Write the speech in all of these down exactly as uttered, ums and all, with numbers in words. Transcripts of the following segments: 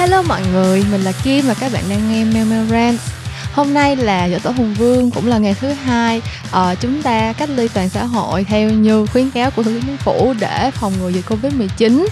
Hello mọi người, mình là Kim và các bạn đang nghe Mel Mel Rans. Hôm nay là giỗ tổ Hùng Vương, cũng là ngày thứ hai. Ờ, chúng ta cách ly toàn xã hội theo như khuyến cáo của Thủ tướng Chính phủ để phòng ngừa dịch covid mười chín.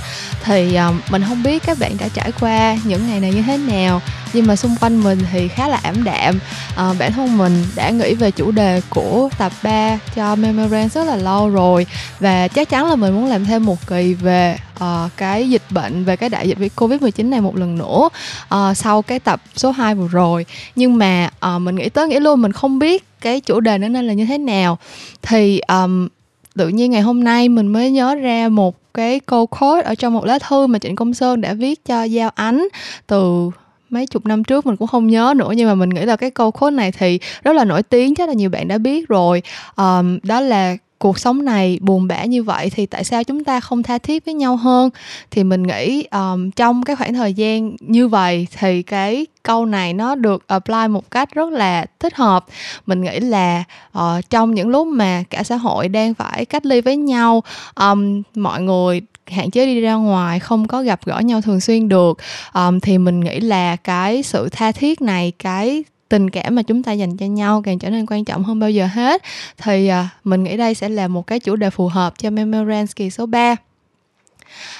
Thì ờ, mình không biết các bạn đã trải qua những ngày này như thế nào, nhưng mà xung quanh mình thì khá là ảm đạm. Ờ, bản thân mình đã nghĩ về chủ đề của tập ba cho Memorand rất là lâu rồi, và chắc chắn là mình muốn làm thêm một kỳ về Uh, cái dịch bệnh, về cái đại dịch covid mười chín này một lần nữa uh, sau cái tập số hai vừa rồi. Nhưng mà uh, mình nghĩ tới nghĩ luôn, mình không biết cái chủ đề nó nên là như thế nào. Thì um, tự nhiên ngày hôm nay mình mới nhớ ra một cái câu quote ở trong một lá thư mà Trịnh Công Sơn đã viết cho Giao Ánh từ mấy chục năm trước, mình cũng không nhớ nữa. Nhưng mà mình nghĩ là cái câu quote này thì rất là nổi tiếng, chắc là nhiều bạn đã biết rồi. um, Đó là: cuộc sống này buồn bã như vậy thì tại sao chúng ta không tha thiết với nhau hơn? Thì mình nghĩ um, trong cái khoảng thời gian như vậy thì cái câu này nó được apply một cách rất là thích hợp. Mình nghĩ là uh, trong những lúc mà cả xã hội đang phải cách ly với nhau, um, mọi người hạn chế đi ra ngoài, không có gặp gỡ nhau thường xuyên được, um, thì mình nghĩ là cái sự tha thiết này, cái tình cảm mà chúng ta dành cho nhau càng trở nên quan trọng hơn bao giờ hết. Thì à, mình nghĩ đây sẽ là một cái chủ đề phù hợp cho Memorand kỳ số ba.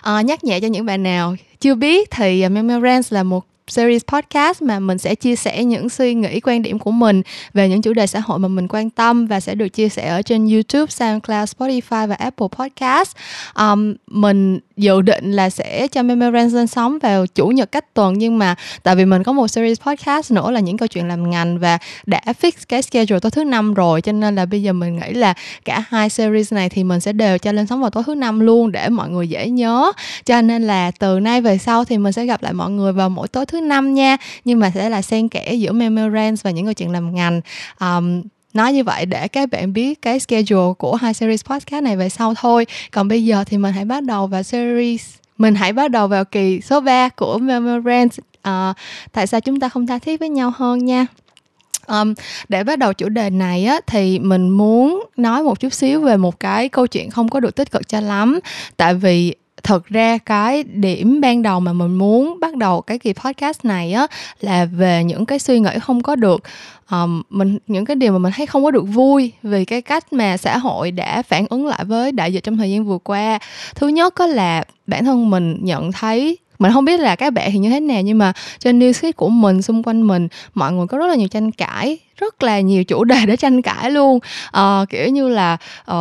à, Nhắc nhẹ cho những bạn nào chưa biết thì Memorand là một series podcast mà mình sẽ chia sẻ những suy nghĩ, quan điểm của mình về những chủ đề xã hội mà mình quan tâm, và sẽ được chia sẻ ở trên YouTube, SoundCloud, Spotify và Apple Podcast. um, Mình dự định là sẽ cho Memorand lên sóng vào chủ nhật cách tuần, nhưng mà tại vì mình có một series podcast nữa là những câu chuyện làm ngành và đã fix cái schedule tối thứ năm rồi, cho nên là bây giờ mình nghĩ là cả hai series này thì mình sẽ đều cho lên sóng vào tối thứ năm luôn để mọi người dễ nhớ. Cho nên là từ nay về sau thì mình sẽ gặp lại mọi người vào mỗi tối thứ năm nha, nhưng mà sẽ là xen kẽ giữa Memorand và những câu chuyện làm ngành. Um, Nói như vậy để các bạn biết cái schedule của hai series podcast này về sau thôi. Còn bây giờ thì mình hãy bắt đầu vào series Mình hãy bắt đầu vào kỳ số ba của Memorand. uh, Tại sao chúng ta không tha thiết với nhau hơn nha. Um, để bắt đầu chủ đề này á, thì mình muốn nói một chút xíu về một cái câu chuyện không có được tích cực cho lắm. Tại vì thật ra cái điểm ban đầu mà mình muốn bắt đầu cái kỳ podcast này á là về những cái suy nghĩ không có được um, mình những cái điều mà mình thấy không có được vui vì cái cách mà xã hội đã phản ứng lại với đại dịch trong thời gian vừa qua. Thứ nhất á là bản thân mình nhận thấy, mình không biết là các bạn thì như thế nào, nhưng mà trên newsfeed của mình, xung quanh mình, mọi người có rất là nhiều tranh cãi, rất là nhiều chủ đề để tranh cãi luôn. À, kiểu như là uh,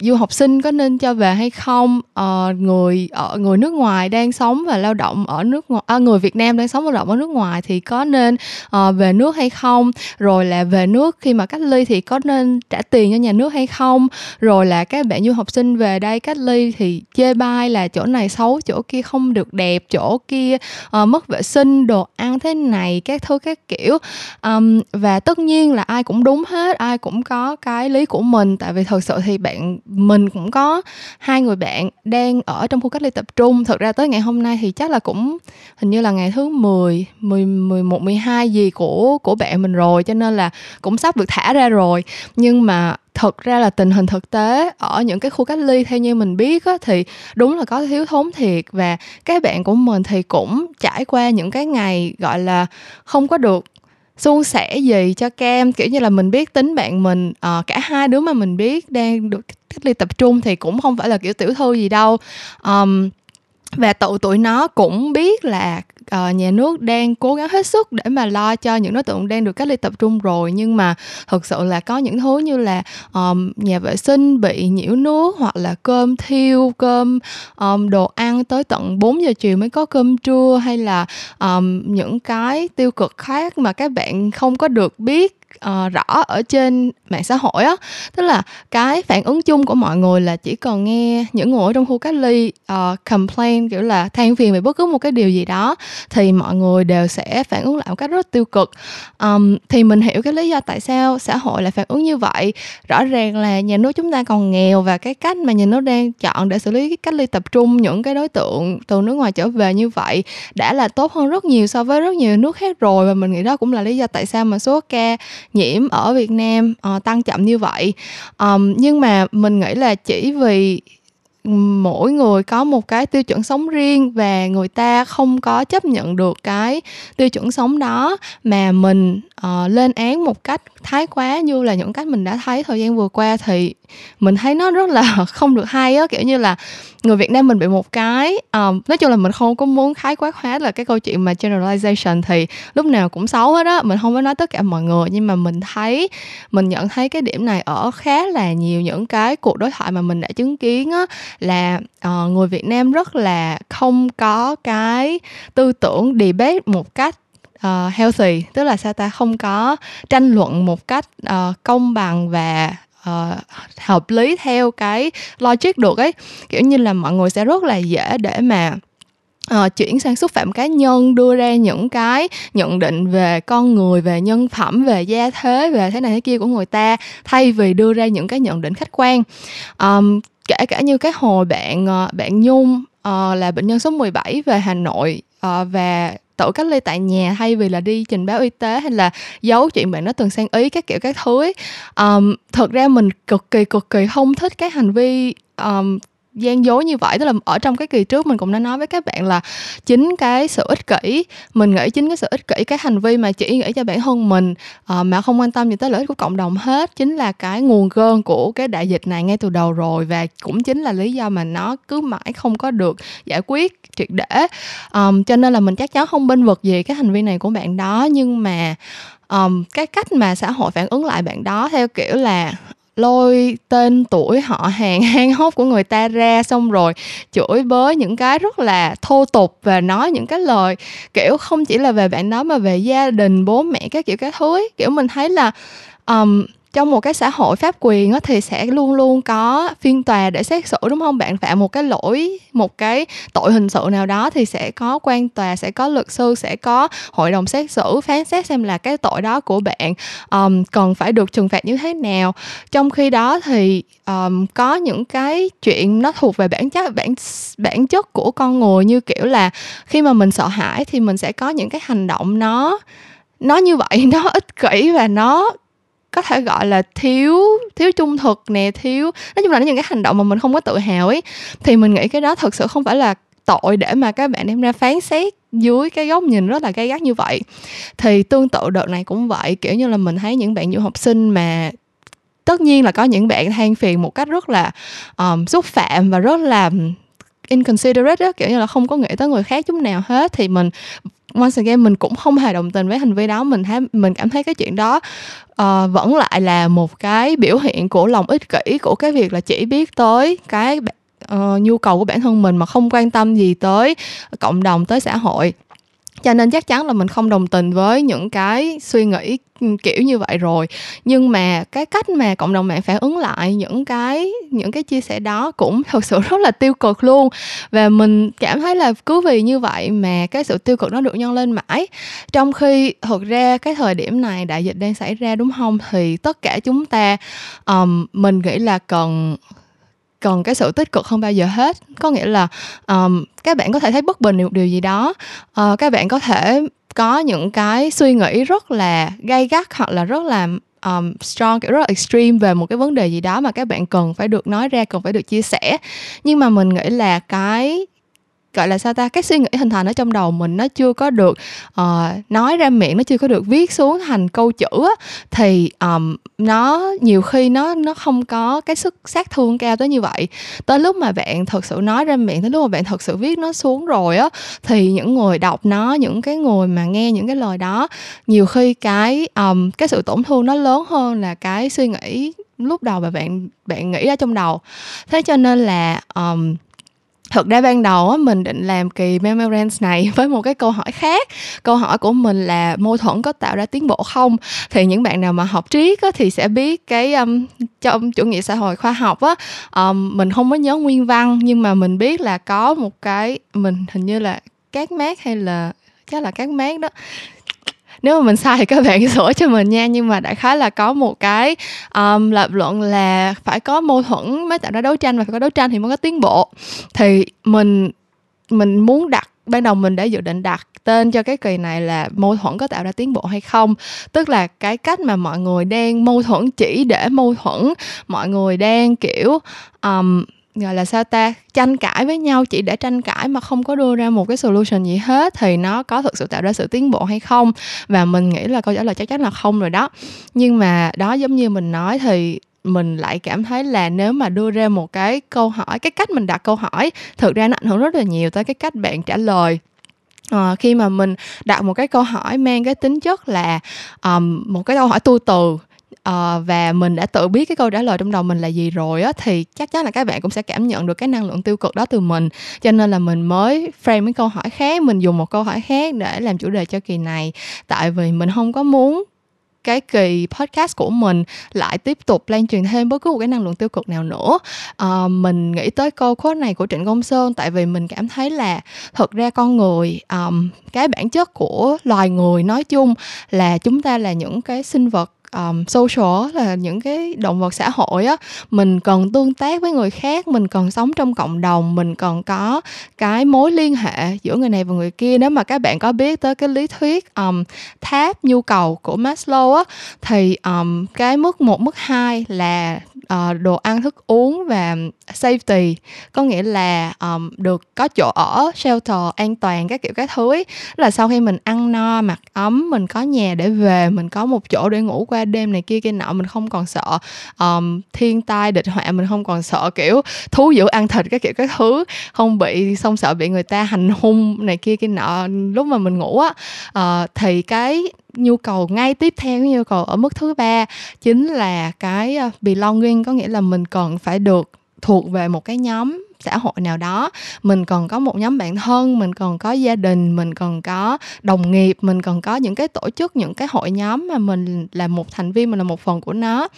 du học sinh có nên cho về hay không, uh, người uh, người nước ngoài đang sống và lao động ở nước ngoài, à, người Việt Nam đang sống và lao động ở nước ngoài thì có nên uh, về nước hay không, rồi là về nước khi mà cách ly thì có nên trả tiền cho nhà nước hay không, rồi là các bạn du học sinh về đây cách ly thì chê bai là chỗ này xấu, chỗ kia không được đẹp, chỗ kia uh, mất vệ sinh, đồ ăn thế này, các thứ các kiểu. Um, và tất nhiên là ai cũng đúng hết, ai cũng có cái lý của mình. Tại vì thật sự thì bạn mình cũng có hai người bạn đang ở trong khu cách ly tập trung. Thật ra tới ngày hôm nay thì chắc là cũng hình như là ngày thứ mười, mười một, mười hai gì của, của bạn mình rồi, cho nên là cũng sắp được thả ra rồi. Nhưng mà thật ra là tình hình thực tế ở những cái khu cách ly theo như mình biết á, thì đúng là có thiếu thốn thiệt. Và các bạn của mình thì cũng trải qua những cái ngày gọi là không có được suôn sẻ gì cho cam. Kiểu như là mình biết tính bạn mình, uh, cả hai đứa mà mình biết đang được cách ly tập trung thì cũng không phải là kiểu tiểu thư gì đâu. um, Và tụi tụi nó cũng biết là uh, nhà nước đang cố gắng hết sức để mà lo cho những đối tượng đang được cách ly tập trung rồi. Nhưng mà thực sự là có những thứ như là um, nhà vệ sinh bị nhiễu nước, hoặc là cơm thiêu, cơm um, đồ ăn tới tận bốn giờ chiều mới có cơm trưa, hay là um, những cái tiêu cực khác mà các bạn không có được biết Uh, rõ ở trên mạng xã hội á. Tức là cái phản ứng chung của mọi người là chỉ còn nghe những người ở trong khu cách ly uh, complain, kiểu là than phiền về bất cứ một cái điều gì đó, thì mọi người đều sẽ phản ứng lại một cách rất tiêu cực. um, Thì mình hiểu cái lý do tại sao xã hội lại phản ứng như vậy. Rõ ràng là nhà nước chúng ta còn nghèo, và cái cách mà nhà nước đang chọn để xử lý cái cách ly tập trung những cái đối tượng từ nước ngoài trở về như vậy đã là tốt hơn rất nhiều so với rất nhiều nước khác rồi. Và mình nghĩ đó cũng là lý do tại sao mà số ca nhiễm ở Việt Nam uh, tăng chậm như vậy. um, Nhưng mà mình nghĩ là chỉ vì mỗi người có một cái tiêu chuẩn sống riêng và người ta không có chấp nhận được cái tiêu chuẩn sống đó mà mình uh, lên án một cách thái quá như là những cách mình đã thấy thời gian vừa qua thì mình thấy nó rất là không được hay á, kiểu như là người Việt Nam mình bị một cái uh, nói chung là mình không có muốn khái quát hóa là cái câu chuyện mà generalization thì lúc nào cũng xấu hết á, mình không có nói tất cả mọi người, nhưng mà mình thấy mình nhận thấy cái điểm này ở khá là nhiều những cái cuộc đối thoại mà mình đã chứng kiến á, là uh, người Việt Nam rất là không có cái tư tưởng debate một cách uh, healthy, tức là sao ta không có tranh luận một cách uh, công bằng và Uh, hợp lý theo cái logic được ấy, kiểu như là mọi người sẽ rất là dễ để mà uh, chuyển sang xúc phạm cá nhân, đưa ra những cái nhận định về con người, về nhân phẩm, về gia thế, về thế này thế kia của người ta thay vì đưa ra những cái nhận định khách quan. Um, kể cả như cái hồi bạn uh, bạn Nhung uh, là bệnh nhân số mười bảy về Hà Nội uh, và tự cách ly tại nhà thay vì là đi trình báo y tế hay là giấu chuyện bạn nó từng sang Ý các kiểu các thứ ấy. Um, thực ra mình cực kỳ cực kỳ không thích cái hành vi um, gian dối như vậy, tức là ở trong cái kỳ trước mình cũng đã nói với các bạn là chính cái sự ích kỷ, mình nghĩ chính cái sự ích kỷ, cái hành vi mà chỉ nghĩ cho bản thân mình uh, mà không quan tâm gì tới lợi ích của cộng đồng hết chính là cái nguồn cơn của cái đại dịch này ngay từ đầu rồi, và cũng chính là lý do mà nó cứ mãi không có được giải quyết triệt để. Um, cho nên là mình chắc chắn không bênh vực gì cái hành vi này của bạn đó, nhưng mà um, cái cách mà xã hội phản ứng lại bạn đó theo kiểu là lôi tên tuổi họ hàng hang hốc của người ta ra, xong rồi chửi bới những cái rất là thô tục và nói những cái lời kiểu không chỉ là về bạn đó mà về gia đình, bố mẹ các kiểu các thứ ấy. Kiểu mình thấy là um, trong một cái xã hội pháp quyền á, thì sẽ luôn luôn có phiên tòa để xét xử, đúng không? Bạn phạm một cái lỗi, một cái tội hình sự nào đó thì sẽ có quan tòa, sẽ có luật sư, sẽ có hội đồng xét xử phán xét xem là cái tội đó của bạn um, cần phải được trừng phạt như thế nào. Trong khi đó thì um, có những cái chuyện nó thuộc về bản chất, bản, bản chất của con người, như kiểu là khi mà mình sợ hãi thì mình sẽ có những cái hành động nó, nó như vậy, nó ích kỷ và nó có thể gọi là thiếu thiếu trung thực nè, thiếu, nói chung là những cái hành động mà mình không có tự hào ấy, thì mình nghĩ cái đó thực sự không phải là tội để mà các bạn đem ra phán xét dưới cái góc nhìn rất là gay gắt như vậy. Thì tương tự đợt này cũng vậy, kiểu như là mình thấy những bạn du học sinh mà tất nhiên là có những bạn than phiền một cách rất là um, xúc phạm và rất là inconsiderate đó, kiểu như là không có nghĩ tới người khác chút nào hết, thì mình once again mình cũng không hề đồng tình với hành vi đó. Mình thấy, mình cảm thấy cái chuyện đó uh, vẫn lại là một cái biểu hiện của lòng ích kỷ, của cái việc là chỉ biết tới cái uh, nhu cầu của bản thân mình mà không quan tâm gì tới cộng đồng, tới xã hội. Cho nên chắc chắn là mình không đồng tình với những cái suy nghĩ kiểu như vậy rồi, nhưng mà cái cách mà cộng đồng mạng phản ứng lại những cái những cái chia sẻ đó cũng thực sự rất là tiêu cực luôn. Và mình cảm thấy là cứ vì như vậy mà cái sự tiêu cực nó được nhân lên mãi, trong khi thực ra cái thời điểm này đại dịch đang xảy ra, đúng không, thì tất cả chúng ta um, mình nghĩ là cần Cần cái sự tích cực hơn bao giờ hết. Có nghĩa là um, các bạn có thể thấy bất bình được điều gì đó, uh, các bạn có thể có những cái suy nghĩ rất là gay gắt hoặc là rất là um, strong, kiểu rất là extreme về một cái vấn đề gì đó mà các bạn cần phải được nói ra, cần phải được chia sẻ. Nhưng mà mình nghĩ là cái gọi là sao ta, cái suy nghĩ hình thành ở trong đầu mình nó chưa có được uh, nói ra miệng, nó chưa có được viết xuống thành câu chữ á, thì um, nó nhiều khi nó nó không có cái sức sát thương cao tới như vậy. Tới lúc mà bạn thật sự nói ra miệng, tới lúc mà bạn thật sự viết nó xuống rồi á, thì những người đọc nó, những cái người mà nghe những cái lời đó, nhiều khi cái um, cái sự tổn thương nó lớn hơn là cái suy nghĩ lúc đầu mà bạn bạn nghĩ ra trong đầu. Thế cho nên là um, thực ra ban đầu á, mình định làm kỳ Memo Talks này với một cái câu hỏi khác. Câu hỏi của mình là mâu thuẫn có tạo ra tiến bộ không? Thì những bạn nào mà học triết á, thì sẽ biết cái um, trong chủ nghĩa xã hội khoa học á, um, mình không có nhớ nguyên văn nhưng mà mình biết là có một cái, mình hình như là Các Mác hay là chắc là Các Mác đó, nếu mà mình sai thì các bạn sửa cho mình nha, nhưng mà đại khái là có một cái um, lập luận là phải có mâu thuẫn mới tạo ra đấu tranh, và phải có đấu tranh thì mới có tiến bộ. Thì mình mình muốn đặt, ban đầu mình đã dự định đặt tên cho cái kỳ này là mâu thuẫn có tạo ra tiến bộ hay không, tức là cái cách mà mọi người đang mâu thuẫn chỉ để mâu thuẫn, mọi người đang kiểu um, gọi là sao ta, tranh cãi với nhau chỉ để tranh cãi mà không có đưa ra một cái solution gì hết, thì nó có thực sự tạo ra sự tiến bộ hay không? Và mình nghĩ là câu trả lời chắc chắn là không rồi đó. Nhưng mà đó, giống như mình nói, thì mình lại cảm thấy là nếu mà đưa ra một cái câu hỏi, cái cách mình đặt câu hỏi thực ra nó ảnh hưởng rất là nhiều tới cái cách bạn trả lời. À, khi mà mình đặt một cái câu hỏi mang cái tính chất là um, một cái câu hỏi tu từ, Uh, và mình đã tự biết cái câu trả lời trong đầu mình là gì rồi á, thì chắc chắn là các bạn cũng sẽ cảm nhận được cái năng lượng tiêu cực đó từ mình. Cho nên là mình mới frame cái câu hỏi khác, mình dùng một câu hỏi khác để làm chủ đề cho kỳ này. Tại vì mình không có muốn cái kỳ podcast của mình lại tiếp tục lan truyền thêm bất cứ một cái năng lượng tiêu cực nào nữa. À, mình nghĩ tới câu quote này của Trịnh Công Sơn tại vì mình cảm thấy là thật ra con người, um, cái bản chất của loài người nói chung là chúng ta là những cái sinh vật Um, social, là những cái động vật xã hội á, mình cần tương tác với người khác, mình cần sống trong cộng đồng, mình cần có cái mối liên hệ giữa người này và người kia. Nếu mà các bạn có biết tới cái lý thuyết um, tháp nhu cầu của Maslow á, thì um, cái mức một, mức hai là uh, đồ ăn, thức uống và safety, có nghĩa là um, được có chỗ ở, shelter, an toàn, các kiểu các thứ ấy. Là sau khi mình ăn no, mặc ấm, mình có nhà để về, mình có một chỗ để ngủ qua đêm này kia kia nọ, mình không còn sợ um, thiên tai địch họa, mình không còn sợ kiểu thú dữ ăn thịt các kiểu các thứ, không bị xong sợ bị người ta hành hung này kia kia nọ lúc mà mình ngủ á. Uh, thì cái nhu cầu ngay tiếp theo, cái nhu cầu ở mức thứ ba chính là cái belonging, có nghĩa là mình cần phải được thuộc về một cái nhóm xã hội nào đó, mình cần có một nhóm bạn thân, mình cần có gia đình, mình cần có đồng nghiệp, mình cần có những cái tổ chức, những cái hội nhóm mà mình là một thành viên, mình là một phần của nó.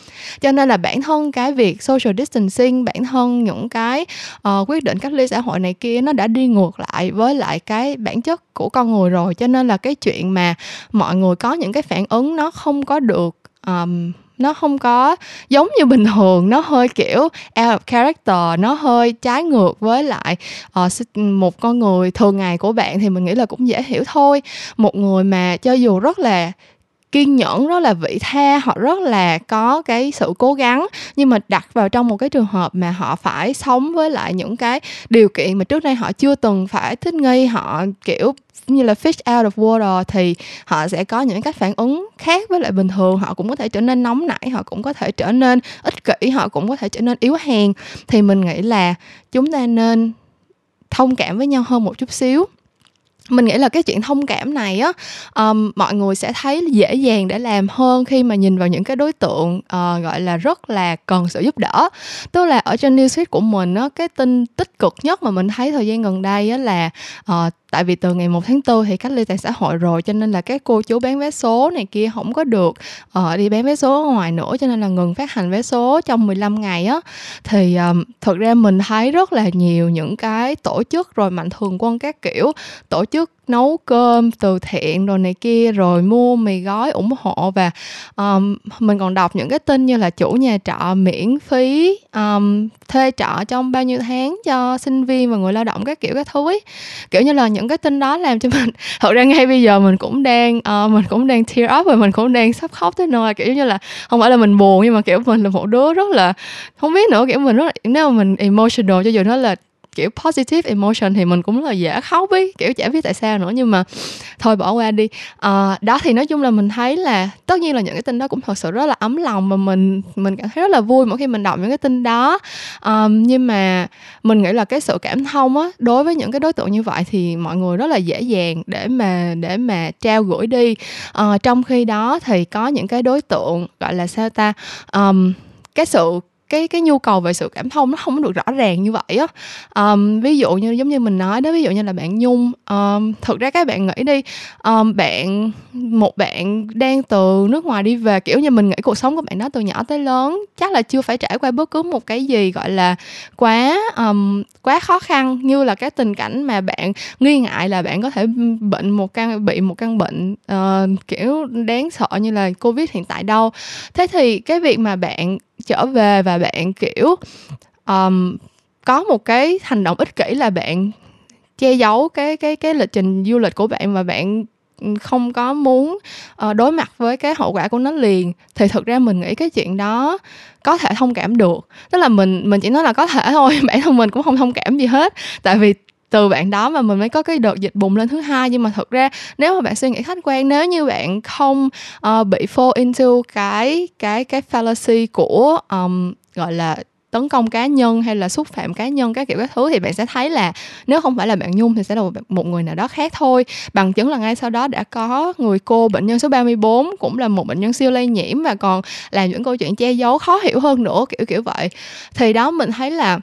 Cho nên là bản thân cái việc social distancing, bản thân những cái uh, quyết định cách ly xã hội này kia, nó đã đi ngược lại với lại cái bản chất của con người rồi. Cho nên là cái chuyện mà mọi người có những cái phản ứng nó không có được um, nó không có giống như bình thường, nó hơi kiểu out of character, nó hơi trái ngược với lại uh, một con người thường ngày của bạn, thì mình nghĩ là cũng dễ hiểu thôi. Một người mà cho dù rất là kiên nhẫn, rất là vị tha, họ rất là có cái sự cố gắng, nhưng mà đặt vào trong một cái trường hợp mà họ phải sống với lại những cái điều kiện mà trước đây họ chưa từng phải thích nghi, họ kiểu như là fish out of water, thì họ sẽ có những cái phản ứng khác với lại bình thường. Họ cũng có thể trở nên nóng nảy, họ cũng có thể trở nên ích kỷ, họ cũng có thể trở nên yếu hèn. Thì mình nghĩ là chúng ta nên thông cảm với nhau hơn một chút xíu. Mình nghĩ là cái chuyện thông cảm này á, um, mọi người sẽ thấy dễ dàng để làm hơn khi mà nhìn vào những cái đối tượng uh, gọi là rất là cần sự giúp đỡ. Tức là ở trên newsfeed của mình á, cái tin tích cực nhất mà mình thấy thời gian gần đây á là uh, tại vì từ ngày một tháng tư thì cách ly tại xã hội rồi, cho nên là các cô chú bán vé số này kia không có được uh, đi bán vé số ở ngoài nữa, cho nên là ngừng phát hành vé số trong mười lăm ngày á. Thì um, thực ra mình thấy rất là nhiều những cái tổ chức rồi mạnh thường quân các kiểu, tổ chức nấu cơm từ thiện rồi này kia, rồi mua mì gói ủng hộ. Và um, mình còn đọc những cái tin như là chủ nhà trọ miễn phí um, thuê trọ trong bao nhiêu tháng cho sinh viên và người lao động các kiểu các thứ ấy. Kiểu như là những cái tin đó làm cho mình, thật ra ngay bây giờ mình cũng đang uh, mình cũng đang tear up, và mình cũng đang sắp khóc tới nơi. Kiểu như là không phải là mình buồn, nhưng mà kiểu mình là một đứa rất là không biết nữa, kiểu mình rất là, nếu mà mình emotional, cho dù nó là kiểu positive emotion thì mình cũng là dễ khóc ấy, kiểu chả biết tại sao nữa, nhưng mà thôi bỏ qua đi. À, đó, thì nói chung là mình thấy là tất nhiên là những cái tin đó cũng thật sự rất là ấm lòng, và mình mình cảm thấy rất là vui mỗi khi mình đọc những cái tin đó. À, nhưng mà mình nghĩ là cái sự cảm thông á, đối với những cái đối tượng như vậy thì mọi người rất là dễ dàng để mà để mà trao gửi đi. À, trong khi đó thì có những cái đối tượng gọi là sao ta, um, cái sự cái cái nhu cầu về sự cảm thông nó không được rõ ràng như vậy á. Um, ví dụ như giống như mình nói đó, ví dụ như là bạn Nhung, um, thực ra các bạn nghĩ đi, um, bạn một bạn đang từ nước ngoài đi về, kiểu như mình nghĩ cuộc sống của bạn đó từ nhỏ tới lớn chắc là chưa phải trải qua bất cứ một cái gì gọi là quá um, quá khó khăn, như là cái tình cảnh mà bạn nghi ngại là bạn có thể bệnh một căn bị một căn bệnh uh, kiểu đáng sợ như là Covid hiện tại đâu. Thế thì cái việc mà bạn trở về và bạn kiểu um, có một cái hành động ích kỷ là bạn che giấu cái cái cái lịch trình du lịch của bạn, và bạn không có muốn uh, đối mặt với cái hậu quả của nó liền, thì thực ra mình nghĩ cái chuyện đó có thể thông cảm được. Tức là mình mình chỉ nói là có thể thôi, bản thân mình cũng không thông cảm gì hết, tại vì từ bạn đó mà mình mới có cái đợt dịch bùng lên thứ hai. Nhưng mà thực ra nếu mà bạn suy nghĩ khách quan, nếu như bạn không uh, bị fall into cái cái cái fallacy của um, gọi là tấn công cá nhân hay là xúc phạm cá nhân các kiểu các thứ, thì bạn sẽ thấy là nếu không phải là bạn Nhung thì sẽ là một người nào đó khác thôi. Bằng chứng là ngay sau đó đã có người cô bệnh nhân số ba mươi bốn cũng là một bệnh nhân siêu lây nhiễm và còn làm những câu chuyện che giấu khó hiểu hơn nữa, kiểu kiểu vậy. Thì đó, mình thấy là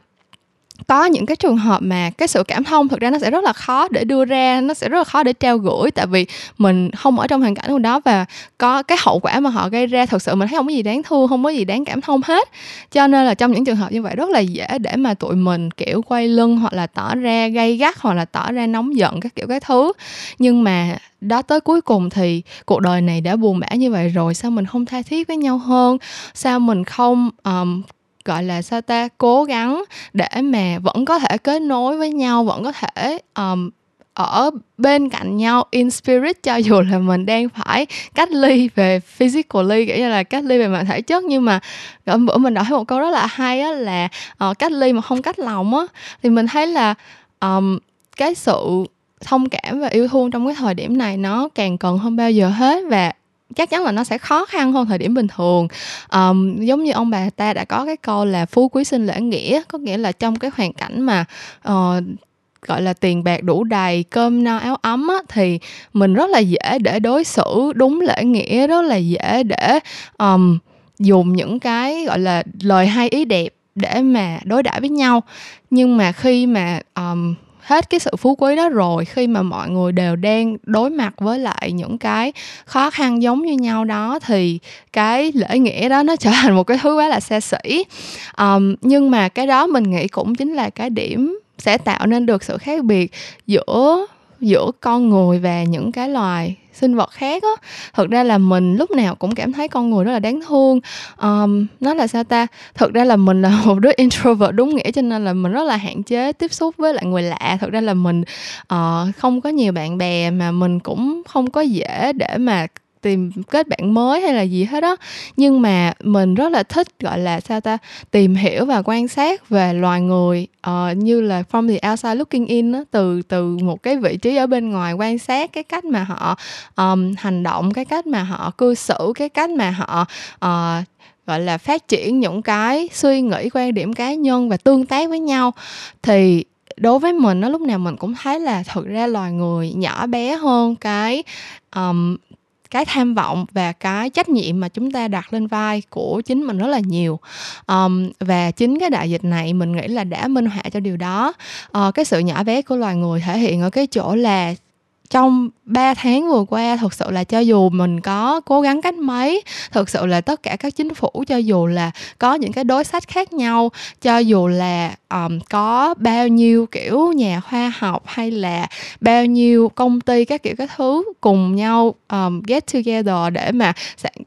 có những cái trường hợp mà cái sự cảm thông thực ra nó sẽ rất là khó để đưa ra, nó sẽ rất là khó để trao gửi, tại vì mình không ở trong hoàn cảnh của đó, và có cái hậu quả mà họ gây ra thực sự mình thấy không có gì đáng thương, không có gì đáng cảm thông hết. Cho nên là trong những trường hợp như vậy rất là dễ để mà tụi mình kiểu quay lưng hoặc là tỏ ra gay gắt hoặc là tỏ ra nóng giận các kiểu cái thứ. Nhưng mà đó, tới cuối cùng thì cuộc đời này đã buồn bã như vậy rồi, sao mình không tha thiết với nhau hơn, sao mình không um, gọi là sao ta cố gắng để mà vẫn có thể kết nối với nhau, vẫn có thể um, ở bên cạnh nhau in spirit, cho dù là mình đang phải cách ly về physically, kiểu như là cách ly về mặt thể chất. Nhưng mà hôm bữa mình đọc thấy một câu rất là hay á, là uh, cách ly mà không cách lòng á, thì mình thấy là um, cái sự thông cảm và yêu thương trong cái thời điểm này nó càng cần hơn bao giờ hết, và chắc chắn là nó sẽ khó khăn hơn thời điểm bình thường. Um, giống như ông bà ta đã có cái câu là phú quý sinh lễ nghĩa, có nghĩa là trong cái hoàn cảnh mà uh, gọi là tiền bạc đủ đầy, cơm no áo ấm á, thì mình rất là dễ để đối xử đúng lễ nghĩa, rất là dễ để um, dùng những cái gọi là lời hay ý đẹp để mà đối đãi với nhau. Nhưng mà khi mà um, hết cái sự phú quý đó rồi, khi mà mọi người đều đang đối mặt với lại những cái khó khăn giống như nhau đó, thì cái lễ nghĩa đó nó trở thành một cái thứ quá là xa xỉ. um, Nhưng mà cái đó mình nghĩ cũng chính là cái điểm sẽ tạo nên được sự khác biệt giữa giữa con người và những cái loài sinh vật khác á. Thực ra là mình lúc nào cũng cảm thấy con người rất là đáng thương. um, Nó là sao ta Thực ra là mình là một đứa introvert đúng nghĩa, cho nên là mình rất là hạn chế tiếp xúc với lại người lạ. Thực ra là mình uh, không có nhiều bạn bè, mà mình cũng không có dễ để mà tìm kết bạn mới hay là gì hết á. Nhưng mà mình rất là thích gọi là sao ta tìm hiểu và quan sát về loài người, uh, như là from the outside looking in á, từ từ một cái vị trí ở bên ngoài quan sát cái cách mà họ um, hành động, cái cách mà họ cư xử, cái cách mà họ uh, gọi là phát triển những cái suy nghĩ, quan điểm cá nhân và tương tác với nhau. Thì đối với mình á, lúc nào mình cũng thấy là thực ra loài người nhỏ bé hơn cái um, cái tham vọng và cái trách nhiệm mà chúng ta đặt lên vai của chính mình rất là nhiều. Um, và chính cái đại dịch này mình nghĩ là đã minh họa cho điều đó. Uh, cái sự nhỏ bé của loài người thể hiện ở cái chỗ là trong ba tháng vừa qua, thực sự là cho dù mình có cố gắng cách mấy, thực sự là tất cả các chính phủ, cho dù là có những cái đối sách khác nhau, cho dù là um, có bao nhiêu kiểu nhà khoa học hay là bao nhiêu công ty các kiểu các thứ cùng nhau um, get together để mà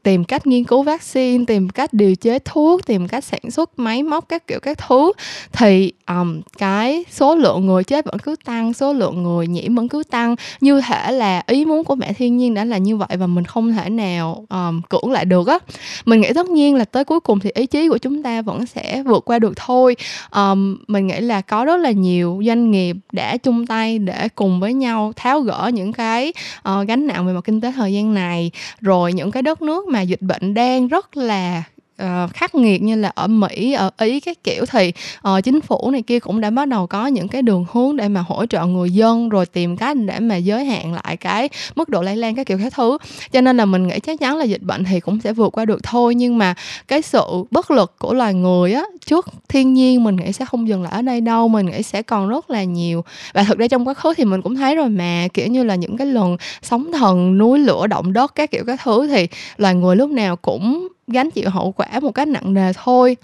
tìm cách nghiên cứu vaccine, tìm cách điều chế thuốc, tìm cách sản xuất máy móc các kiểu các thứ, thì um, cái số lượng người chết vẫn cứ tăng, số lượng người nhiễm vẫn cứ tăng. Như thể là ý muốn của mẹ thiên nhiên đã là như vậy và mình không thể nào um, cưỡng lại được á. Mình nghĩ tất nhiên là tới cuối cùng thì ý chí của chúng ta vẫn sẽ vượt qua được thôi. um, Mình nghĩ là có rất là nhiều doanh nghiệp đã chung tay để cùng với nhau tháo gỡ những cái uh, gánh nặng về mặt kinh tế thời gian này. Rồi những cái đất nước mà dịch bệnh đang rất là Uh, khắc nghiệt như là ở Mỹ, ở Ý các kiểu, thì uh, chính phủ này kia cũng đã bắt đầu có những cái đường hướng để mà hỗ trợ người dân, rồi tìm cách để mà giới hạn lại cái mức độ lây lan các kiểu các thứ. Cho nên là mình nghĩ chắc chắn là dịch bệnh thì cũng sẽ vượt qua được thôi. Nhưng mà cái sự bất lực của loài người á trước thiên nhiên mình nghĩ sẽ không dừng lại ở đây đâu, mình nghĩ sẽ còn rất là nhiều. Và thực ra trong quá khứ thì mình cũng thấy rồi mà, kiểu như là những cái lần sóng thần, núi lửa, động đất các kiểu các thứ, thì loài người lúc nào cũng gánh chịu hậu quả một cách nặng nề thôi.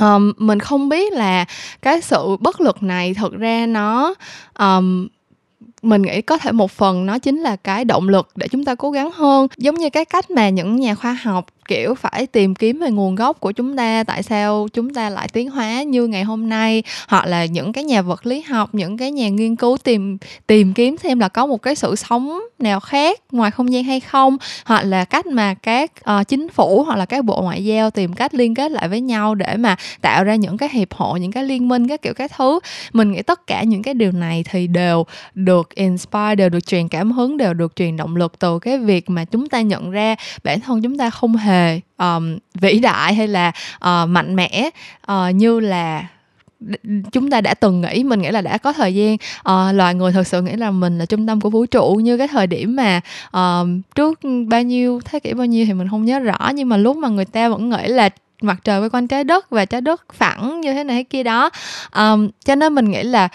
Um, mình không biết là cái sự bất lực này thực ra nó um, mình nghĩ có thể một phần nó chính là cái động lực để chúng ta cố gắng hơn. Giống như cái cách mà những nhà khoa học kiểu phải tìm kiếm về nguồn gốc của chúng ta, tại sao chúng ta lại tiến hóa như ngày hôm nay, hoặc là những cái nhà vật lý học, những cái nhà nghiên cứu tìm tìm kiếm xem là có một cái sự sống nào khác ngoài không gian hay không, hoặc là cách mà các uh, chính phủ hoặc là các bộ ngoại giao tìm cách liên kết lại với nhau để mà tạo ra những cái hiệp hội, những cái liên minh, các kiểu các thứ. Mình nghĩ tất cả những cái điều này thì đều được inspire, đều được truyền cảm hứng, đều được truyền động lực từ cái việc mà chúng ta nhận ra bản thân chúng ta không hề um, vĩ đại hay là uh, mạnh mẽ uh, như là chúng ta đã từng nghĩ. Mình nghĩ là đã có thời gian uh, loài người thực sự nghĩ là mình là trung tâm của vũ trụ, như cái thời điểm mà uh, trước bao nhiêu thế kỷ bao nhiêu thì mình không nhớ rõ, nhưng mà lúc mà người ta vẫn nghĩ là mặt trời quay quanh trái đất và trái đất phẳng như thế này hay kia đó. Um, cho nên mình nghĩ là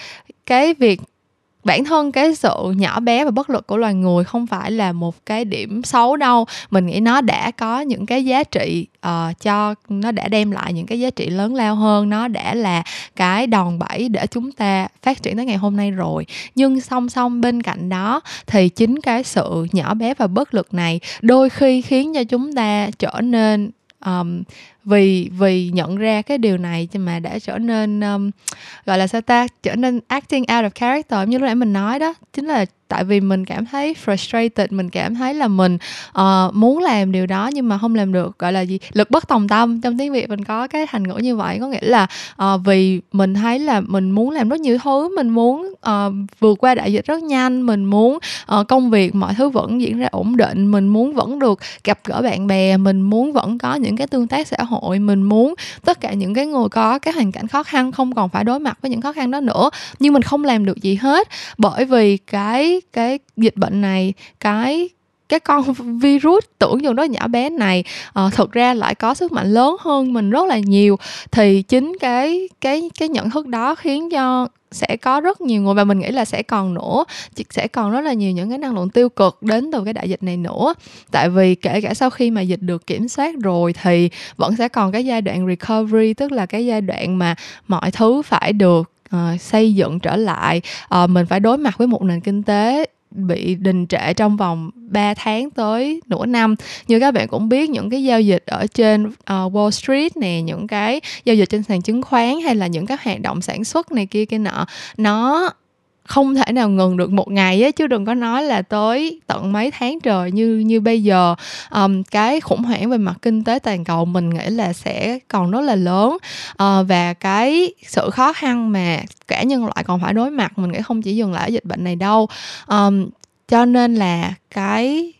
cái việc bản thân cái sự nhỏ bé và bất lực của loài người không phải là một cái điểm xấu đâu. Mình nghĩ nó đã có những cái giá trị uh, cho, nó đã đem lại những cái giá trị lớn lao hơn, nó đã là cái đòn bẩy để chúng ta phát triển tới ngày hôm nay rồi. Nhưng song song bên cạnh đó thì chính cái sự nhỏ bé và bất lực này đôi khi khiến cho chúng ta trở nên Um, vì vì nhận ra cái điều này mà đã trở nên um, gọi là sao ta trở nên acting out of character, như lúc nãy mình nói đó, chính là tại vì mình cảm thấy frustrated, mình cảm thấy là mình uh, muốn làm điều đó nhưng mà không làm được, gọi là gì, lực bất tòng tâm. Trong tiếng Việt mình có cái thành ngữ như vậy, có nghĩa là uh, vì mình thấy là mình muốn làm rất nhiều thứ, mình muốn uh, vượt qua đại dịch rất nhanh, mình muốn uh, công việc mọi thứ vẫn diễn ra ổn định, mình muốn vẫn được gặp gỡ bạn bè, mình muốn vẫn có những cái tương tác xã hội, mình muốn tất cả những cái người có cái hoàn cảnh khó khăn không còn phải đối mặt với những khó khăn đó nữa, nhưng mình không làm được gì hết bởi vì cái cái dịch bệnh này, cái cái con virus tưởng chừng đó nhỏ bé này uh, thực ra lại có sức mạnh lớn hơn mình rất là nhiều. Thì chính cái cái cái nhận thức đó khiến cho sẽ có rất nhiều người, và mình nghĩ là sẽ còn nữa, sẽ còn rất là nhiều những cái năng lượng tiêu cực đến từ cái đại dịch này nữa. Tại vì kể cả sau khi mà dịch được kiểm soát rồi thì vẫn sẽ còn cái giai đoạn recovery, tức là cái giai đoạn mà mọi thứ phải được Uh, xây dựng trở lại. Uh, mình phải đối mặt với một nền kinh tế bị đình trệ trong vòng ba tháng tới nửa năm. Như các bạn cũng biết, những cái giao dịch ở trên uh, Wall Street nè, những cái giao dịch trên sàn chứng khoán hay là những cái hoạt động sản xuất này kia kia nọ, nó không thể nào ngừng được một ngày ấy, chứ đừng có nói là tới tận mấy tháng trời như như bây giờ. Um, cái khủng hoảng về mặt kinh tế toàn cầu mình nghĩ là sẽ còn rất là lớn, uh, và cái sự khó khăn mà cả nhân loại còn phải đối mặt mình nghĩ không chỉ dừng lại ở dịch bệnh này đâu. Um, cho nên là cái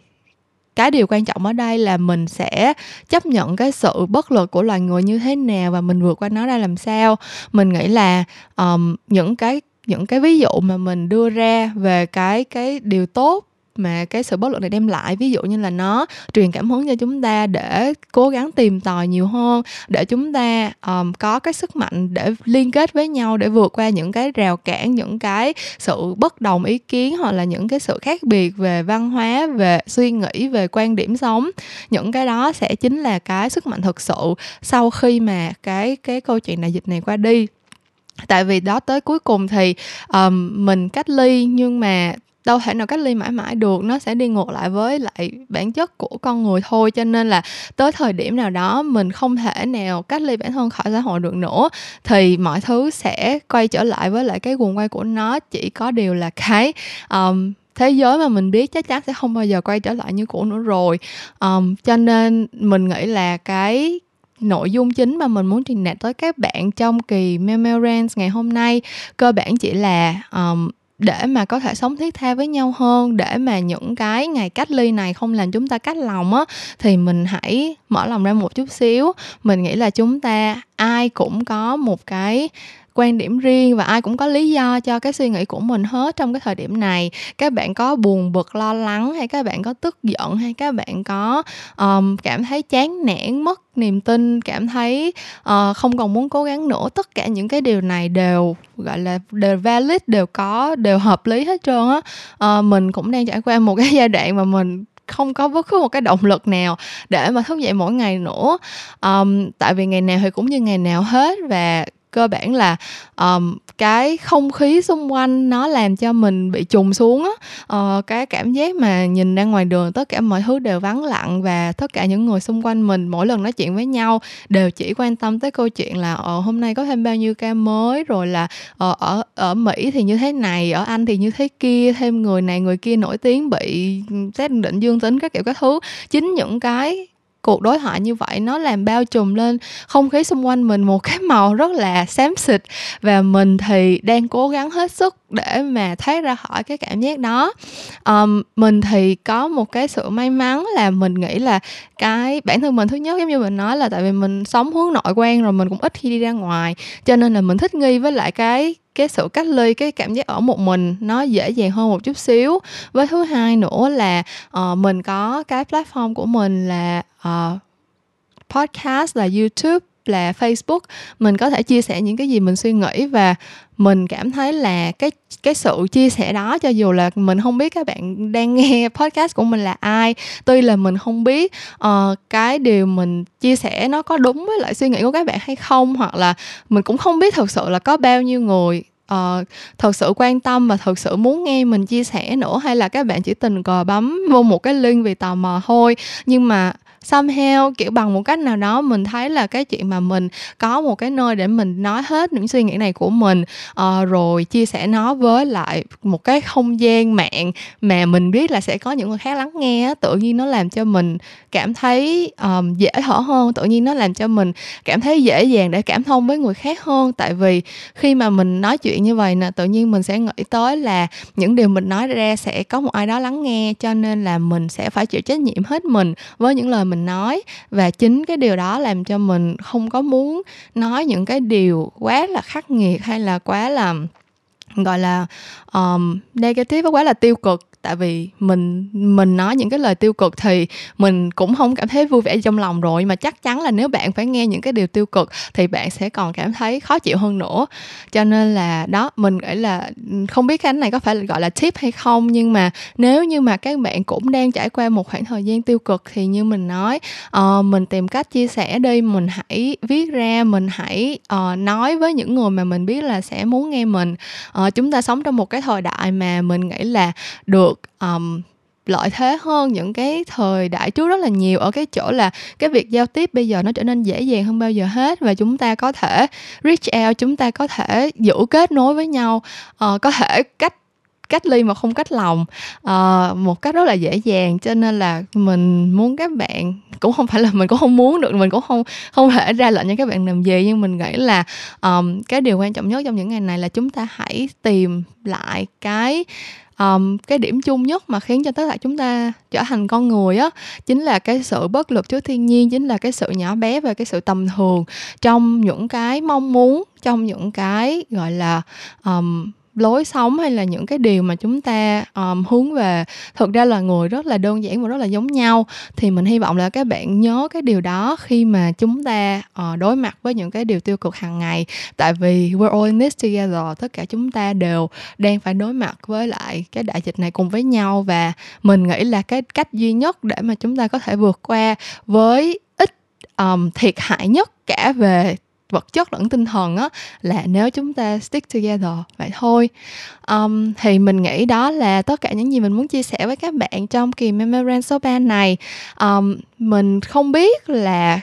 cái điều quan trọng ở đây là mình sẽ chấp nhận cái sự bất lực của loài người như thế nào và mình vượt qua nó ra làm sao. Mình nghĩ là um, những cái những cái ví dụ mà mình đưa ra về cái cái điều tốt mà cái sự bất lực này đem lại, ví dụ như là nó truyền cảm hứng cho chúng ta để cố gắng tìm tòi nhiều hơn, để chúng ta um, có cái sức mạnh để liên kết với nhau, để vượt qua những cái rào cản, những cái sự bất đồng ý kiến hoặc là những cái sự khác biệt về văn hóa, về suy nghĩ, về quan điểm sống. Những cái đó sẽ chính là cái sức mạnh thực sự sau khi mà cái cái câu chuyện đại dịch này qua đi. Tại vì đó tới cuối cùng thì um, mình cách ly nhưng mà đâu thể nào cách ly mãi mãi được, nó sẽ đi ngược lại với lại bản chất của con người thôi. Cho nên là tới thời điểm nào đó mình không thể nào cách ly bản thân khỏi xã hội được nữa thì mọi thứ sẽ quay trở lại với lại cái guồng quay của nó. Chỉ có điều là cái um, thế giới mà mình biết chắc chắn sẽ không bao giờ quay trở lại như cũ nữa rồi. Um, cho nên mình nghĩ là cái nội dung chính mà mình muốn truyền đạt tới các bạn trong kỳ Memorand ngày hôm nay cơ bản chỉ là um, để mà có thể sống thiết tha với nhau hơn, để mà những cái ngày cách ly này không làm chúng ta cách lòng á, thì mình hãy mở lòng ra một chút xíu. Mình nghĩ là chúng ta ai cũng có một cái quan điểm riêng và ai cũng có lý do cho cái suy nghĩ của mình hết trong cái thời điểm này. Các bạn có buồn bực, lo lắng, hay các bạn có tức giận, hay các bạn có um, cảm thấy chán nản, mất niềm tin, cảm thấy uh, không còn muốn cố gắng nữa. Tất cả những cái điều này đều gọi là đều valid, đều có, đều hợp lý hết trơn á. Uh, mình cũng đang trải qua một cái giai đoạn mà mình không có bất cứ một cái động lực nào để mà thức dậy mỗi ngày nữa. Um, tại vì ngày nào thì cũng như ngày nào hết, và cơ bản là um, cái không khí xung quanh nó làm cho mình bị trùng xuống á. Uh, cái cảm giác mà nhìn ra ngoài đường tất cả mọi thứ đều vắng lặng và tất cả những người xung quanh mình mỗi lần nói chuyện với nhau đều chỉ quan tâm tới câu chuyện là ờ, hôm nay có thêm bao nhiêu ca mới, rồi là ờ, ở, ở Mỹ thì như thế này, ở Anh thì như thế kia, thêm người này người kia nổi tiếng bị xác định dương tính các kiểu các thứ. Chính những cái cuộc đối thoại như vậy nó làm bao trùm lên không khí xung quanh mình một cái màu rất là xám xịt, và mình thì đang cố gắng hết sức để mà thoát ra khỏi cái cảm giác đó. um, Mình thì có một cái sự may mắn là mình nghĩ là cái bản thân mình, thứ nhất giống như mình nói là tại vì mình sống hướng nội quen rồi, mình cũng ít khi đi ra ngoài, cho nên là mình thích nghi với lại cái cái sự cách ly, cái cảm giác ở một mình nó dễ dàng hơn một chút xíu. Với thứ hai nữa là uh, mình có cái platform của mình là uh, podcast, là YouTube, là Facebook. Mình có thể chia sẻ những cái gì mình suy nghĩ, và mình cảm thấy là cái cái sự chia sẻ đó, cho dù là mình không biết các bạn đang nghe podcast của mình là ai, tuy là mình không biết uh, cái điều mình chia sẻ nó có đúng với lại suy nghĩ của các bạn hay không, hoặc là mình cũng không biết thực sự là có bao nhiêu người Uh, thật sự quan tâm và thật sự muốn nghe mình chia sẻ nữa, hay là các bạn chỉ tình cờ bấm vô một cái link vì tò mò thôi. Nhưng mà somehow kiểu bằng một cách nào đó mình thấy là cái chuyện mà mình có một cái nơi để mình nói hết những suy nghĩ này của mình, uh, rồi chia sẻ nó với lại một cái không gian mạng mà mình biết là sẽ có những người khác lắng nghe, tự nhiên nó làm cho mình cảm thấy um, dễ thở hơn, tự nhiên nó làm cho mình cảm thấy dễ dàng để cảm thông với người khác hơn. Tại vì khi mà mình nói chuyện như vậy nè, tự nhiên mình sẽ nghĩ tới là những điều mình nói ra sẽ có một ai đó lắng nghe, cho nên là mình sẽ phải chịu trách nhiệm hết mình với những lời mình nói. Và chính cái điều đó làm cho mình không có muốn nói những cái điều quá là khắc nghiệt, hay là quá là gọi là um, negative, quá là tiêu cực. Tại vì mình mình nói những cái lời tiêu cực thì mình cũng không cảm thấy vui vẻ trong lòng rồi, mà chắc chắn là nếu bạn phải nghe những cái điều tiêu cực thì bạn sẽ còn cảm thấy khó chịu hơn nữa. Cho nên là đó, mình nghĩ là không biết cái này có phải gọi là tip hay không, nhưng mà nếu như mà các bạn cũng đang trải qua một khoảng thời gian tiêu cực thì như mình nói, uh, mình tìm cách chia sẻ đi, mình hãy viết ra, mình hãy uh, nói với những người mà mình biết là sẽ muốn nghe mình. Uh, chúng ta sống trong một cái thời đại mà mình nghĩ là được Um, lợi thế hơn những cái thời đại trước rất là nhiều, ở cái chỗ là cái việc giao tiếp bây giờ nó trở nên dễ dàng hơn bao giờ hết, và chúng ta có thể reach out, chúng ta có thể giữ kết nối với nhau, uh, có thể cách cách ly mà không cách lòng, uh, một cách rất là dễ dàng. Cho nên là mình muốn các bạn, cũng không phải là mình cũng không muốn được, mình cũng không không thể ra lệnh cho các bạn làm gì, nhưng mình nghĩ là um, cái điều quan trọng nhất trong những ngày này là chúng ta hãy tìm lại cái Um, cái điểm chung nhất mà khiến cho tất cả chúng ta trở thành con người á, chính là cái sự bất lực trước thiên nhiên, chính là cái sự nhỏ bé và cái sự tầm thường trong những cái mong muốn, trong những cái gọi là um, lối sống, hay là những cái điều mà chúng ta um, hướng về. Thực ra là người rất là đơn giản và rất là giống nhau. Thì mình hy vọng là các bạn nhớ cái điều đó khi mà chúng ta uh, đối mặt với những cái điều tiêu cực hàng ngày. Tại vì we're all in this together, tất cả chúng ta đều đang phải đối mặt với lại cái đại dịch này cùng với nhau. Và mình nghĩ là cái cách duy nhất để mà chúng ta có thể vượt qua với ít um, thiệt hại nhất cả về vật chất lẫn tinh thần á, là nếu chúng ta stick together vậy thôi. um, Thì mình nghĩ đó là tất cả những gì mình muốn chia sẻ với các bạn trong kỳ Memorand số ba này. um, Mình không biết là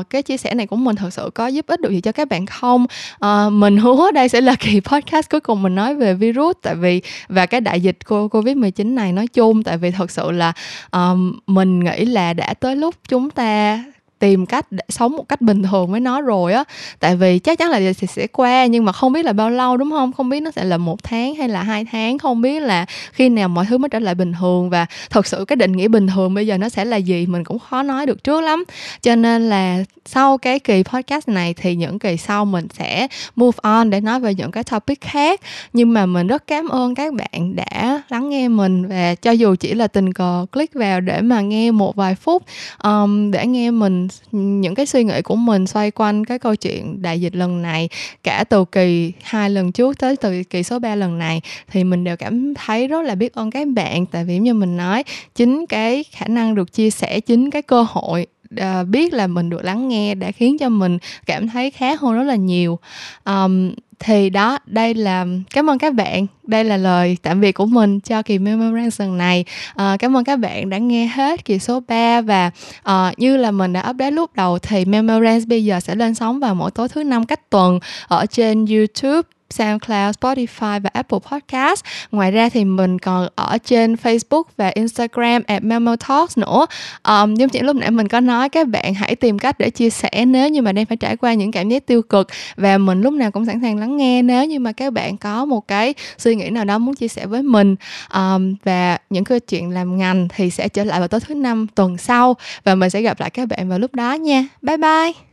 Uh, cái chia sẻ này của mình thật sự có giúp ích được gì cho các bạn không. uh, Mình hứa đây sẽ là kỳ podcast cuối cùng mình nói về virus, tại vì và cái đại dịch covid mười chín này nói chung. Tại vì thật sự là um, mình nghĩ là đã tới lúc chúng ta tìm cách để sống một cách bình thường với nó rồi á. Tại vì chắc chắn là sẽ qua, nhưng mà không biết là bao lâu, đúng không? Không biết nó sẽ là một tháng hay là hai tháng, không biết là khi nào mọi thứ mới trở lại bình thường. Và thật sự cái định nghĩa bình thường bây giờ nó sẽ là gì mình cũng khó nói được trước lắm. Cho nên là sau cái kỳ podcast này thì những kỳ sau mình sẽ move on để nói về những cái topic khác. Nhưng mà mình rất cảm ơn các bạn đã lắng nghe mình, và cho dù chỉ là tình cờ click vào để mà nghe một vài phút, um, để nghe mình những cái suy nghĩ của mình xoay quanh cái câu chuyện đại dịch lần này, cả từ kỳ hai lần trước tới từ kỳ số ba lần này, thì mình đều cảm thấy rất là biết ơn các bạn. Tại vì như mình nói, chính cái khả năng được chia sẻ, chính cái cơ hội uh, biết là mình được lắng nghe đã khiến cho mình cảm thấy khá hơn rất là nhiều. Um, thì đó, đây là, cảm ơn các bạn, đây là lời tạm biệt của mình cho kỳ Memorand này. À, cảm ơn các bạn đã nghe hết kỳ số ba, và à, như là mình đã update lúc đầu thì Memorand bây giờ sẽ lên sóng vào mỗi tối thứ năm cách tuần ở trên YouTube, SoundCloud, Spotify và Apple Podcast. Ngoài ra thì mình còn ở trên Facebook và Instagram at Memo Talks nữa. Um, giống như lúc nãy mình có nói, các bạn hãy tìm cách để chia sẻ nếu như mà đang phải trải qua những cảm giác tiêu cực, và mình lúc nào cũng sẵn sàng lắng nghe nếu như mà các bạn có một cái suy nghĩ nào đó muốn chia sẻ với mình. Um, và những câu chuyện làm ngành thì sẽ trở lại vào tối thứ năm tuần sau, và mình sẽ gặp lại các bạn vào lúc đó nha. Bye bye!